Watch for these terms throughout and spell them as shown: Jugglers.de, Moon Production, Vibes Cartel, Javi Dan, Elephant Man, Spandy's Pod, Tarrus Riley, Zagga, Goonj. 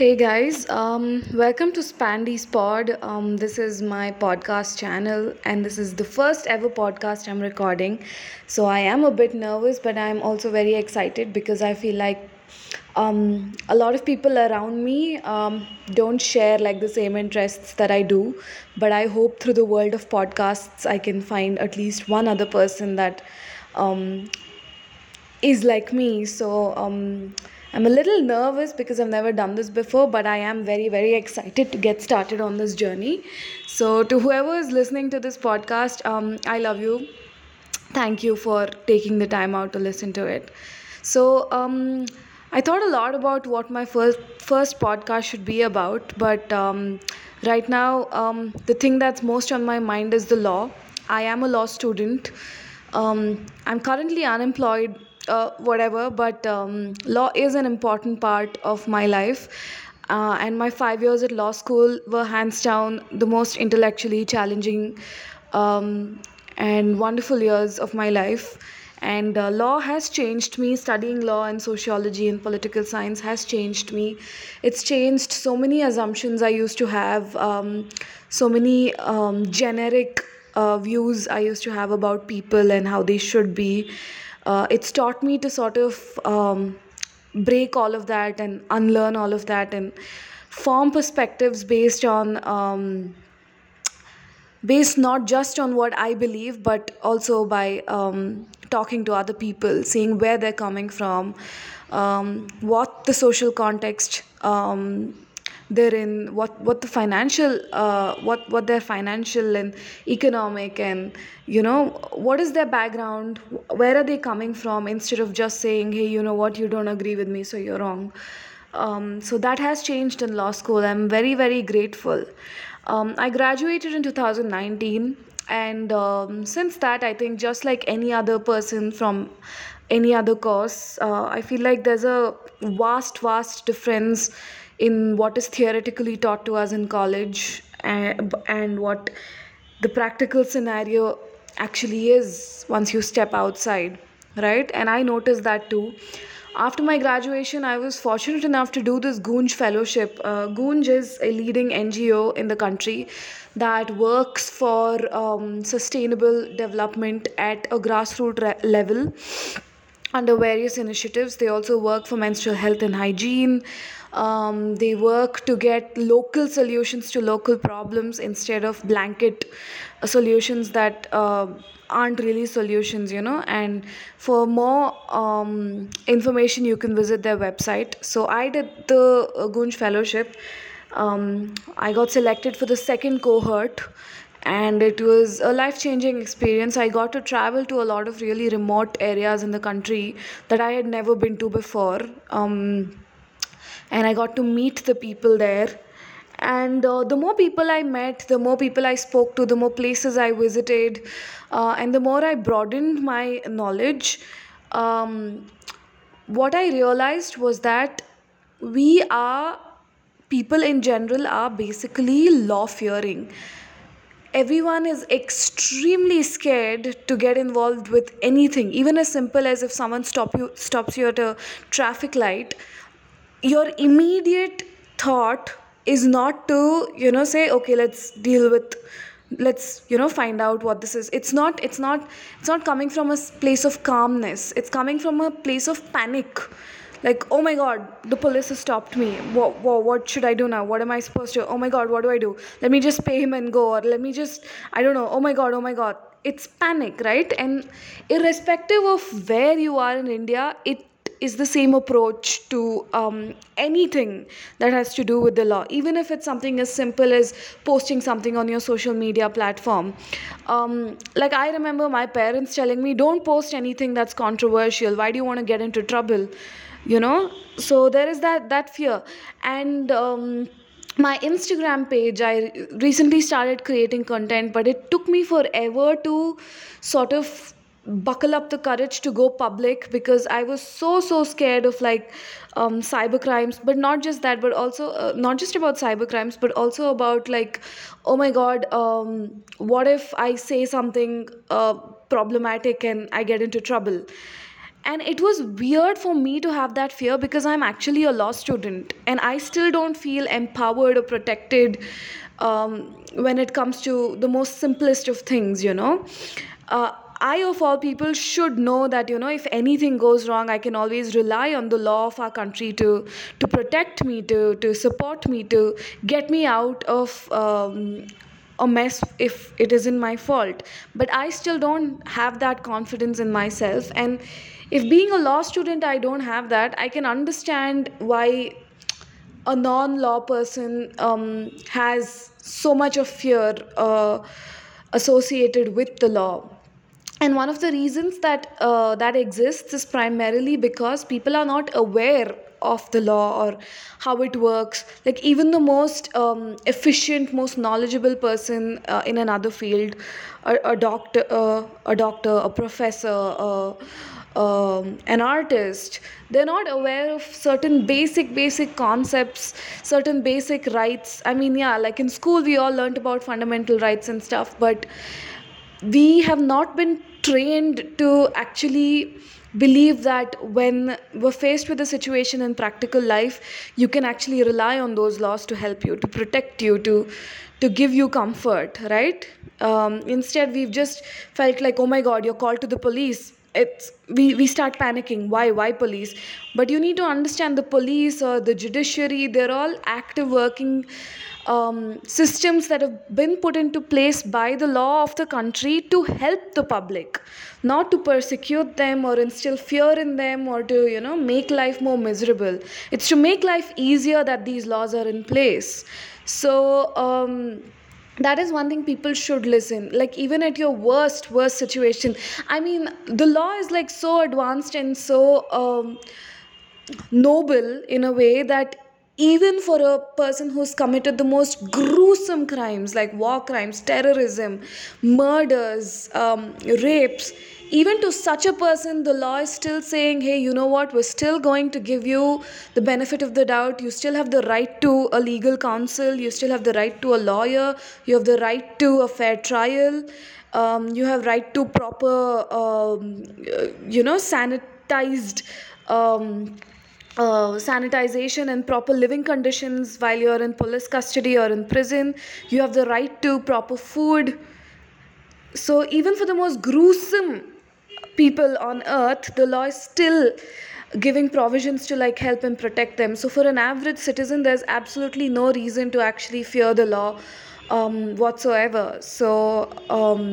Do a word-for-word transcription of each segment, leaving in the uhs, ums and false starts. Hey guys, um, welcome to Spandy's Pod. Um, this is my podcast channel and this is the first ever podcast I'm recording. So I am a bit nervous, but I'm also very excited because I feel like um, a lot of people around me um, don't share like the same interests that I do. But I hope through the world of podcasts, I can find at least one other person that um, is like me. So um, I'm a little nervous because I've never done this before, but I am very, very excited to get started on this journey. So to whoever is listening to this podcast, um, I love you. Thank you for taking the time out to listen to it. So um, I thought a lot about what my first, first podcast should be about, but um, right now um, the thing that's most on my mind is the law. I am a law student. Um, I'm currently unemployed. Uh, whatever, but um, law is an important part of my life. Uh, and my five years at law school were hands down the most intellectually challenging um, and wonderful years of my life. And uh, law has changed me. Studying law and sociology and political science has changed me. It's changed so many assumptions I used to have, um, so many um, generic uh, views I used to have about people and how they should be. Uh, it's taught me to sort of um, break all of that and unlearn all of that and form perspectives based on, um, based not just on what I believe, but also by um, talking to other people, seeing where they're coming from, um, what the social context um, they're in, what, what the financial, uh, what, what their financial and economic and, you know, what is their background, where are they coming from, instead of just saying, hey, you know what, you don't agree with me, so you're wrong. Um, so that has changed in law school. I'm very, very grateful. Um, I graduated in two thousand nineteen. And um, since that, I think just like any other person from any other course, uh, I feel like there's a vast, vast difference in what is theoretically taught to us in college and, and what the practical scenario actually is once you step outside, right? And I noticed that too. After my graduation, I was fortunate enough to do this Goonj fellowship. Uh, Goonj is a leading N G O in the country that works for um, sustainable development at a grassroots re- level under various initiatives. They also work for menstrual health and hygiene. Um, they work to get local solutions to local problems instead of blanket solutions that uh, aren't really solutions, you know. And for more um, information, you can visit their website. So I did the uh, Goonj Fellowship. Um, I got selected for the second cohort. And it was a life-changing experience. I got to travel to a lot of really remote areas in the country that I had never been to before. Um, and I got to meet the people there. And uh, the more people I met, the more people I spoke to, the more places I visited, uh, and the more I broadened my knowledge, um, what I realized was that we are, people in general are basically law-fearing. Everyone is extremely scared to get involved with anything, even as simple as if someone stop you, stops you at a traffic light. Your immediate thought is not to, you know, say, okay, let's deal with, let's, you know, find out what this is. It's not, it's not, it's not coming from a place of calmness. It's coming from a place of panic. Like, oh my God, the police has stopped me. What, what, what should I do now? What am I supposed to do? Oh my God, what do I do? Let me just pay him and go. Or let me just, I don't know. Oh my God, oh my God. It's panic, right? And irrespective of where you are in India, it is the same approach to um, anything that has to do with the law. Even if it's something as simple as posting something on your social media platform. Um, like I remember my parents telling me, don't post anything that's controversial. Why do you want to get into trouble? You know, so there is that that fear. And um, my Instagram page, I recently started creating content, but it took me forever to sort of buckle up the courage to go public because I was so, so scared of like um, cyber crimes, but not just that, but also uh, not just about cyber crimes, but also about like, oh my God, um, what if I say something uh, problematic and I get into trouble? And it was weird for me to have that fear because I'm actually a law student and I still don't feel empowered or protected um, when it comes to the most simplest of things, you know. Uh, I, of all people, should know that, you know, if anything goes wrong, I can always rely on the law of our country to to protect me, to, to support me, to get me out of um, a mess if it isn't my fault. But I still don't have that confidence in myself. And if being a law student, I don't have that, I can understand why a non-law person um, has so much of fear uh, associated with the law. And one of the reasons that uh, that exists is primarily because people are not aware of the law or how it works. Like even the most um, efficient, most knowledgeable person uh, in another field, a, a doctor, uh, a doctor, a professor, uh, um, an artist, they're not aware of certain basic, basic concepts, certain basic rights. I mean, yeah, like in school we all learned about fundamental rights and stuff, but we have not been trained to actually believe that when we're faced with a situation in practical life, you can actually rely on those laws to help you, to protect you, to to give you comfort, right? Um, instead, we've just felt like, oh my God, you're called to the police. It's we, we start panicking. Why? Why police? But you need to understand the police or the judiciary, they're all active working Um, systems that have been put into place by the law of the country to help the public, not to persecute them or instill fear in them or to, you know, make life more miserable. It's to make life easier that these laws are in place. So um, that is one thing people should listen. Like even at your worst, worst situation, I mean, the law is like so advanced and so um, noble in a way that even for a person who's committed the most gruesome crimes like war crimes, terrorism, murders, um, rapes, even to such a person, the law is still saying, hey, you know what, we're still going to give you the benefit of the doubt. You still have the right to a legal counsel. You still have the right to a lawyer. You have the right to a fair trial. Um, you have right to proper, um, you know, sanitized um Uh, sanitization and proper living conditions while you're in police custody or in prison. You have the right to proper food. So even for the most gruesome people on earth, the law is still giving provisions to like help and protect them. So for an average citizen, there's absolutely no reason to actually fear the law um, whatsoever. So um,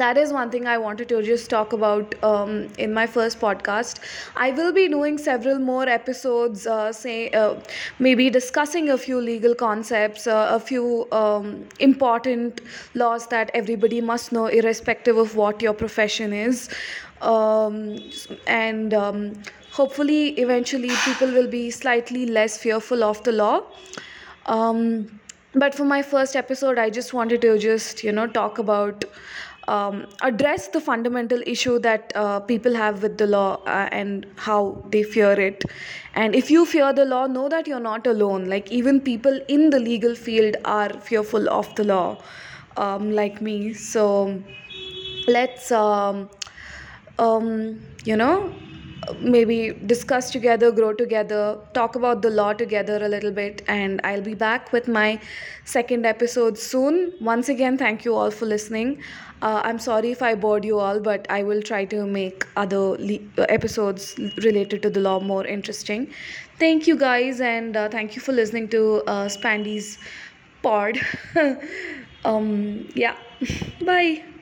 that is one thing I wanted to just talk about um, in my first podcast. I will be doing several more episodes, uh, say uh, maybe discussing a few legal concepts, uh, a few um, important laws that everybody must know irrespective of what your profession is. Um, and um, hopefully eventually people will be slightly less fearful of the law. Um, but for my first episode, I just wanted to just, you know, talk about Um, address the fundamental issue that uh, people have with the law uh, and how they fear it. And if you fear the law, know that you're not alone. Like even people in the legal field are fearful of the law, um, like me. So let's, um, um, you know, maybe discuss together, grow together, talk about the law together a little bit. And I'll be back with my second episode soon. Once again, thank you all for listening. Uh, I'm sorry if I bored you all, but I will try to make other le- episodes related to the law more interesting. Thank you guys, and uh, thank you for listening to uh, Spandy's Pod. um, yeah, bye.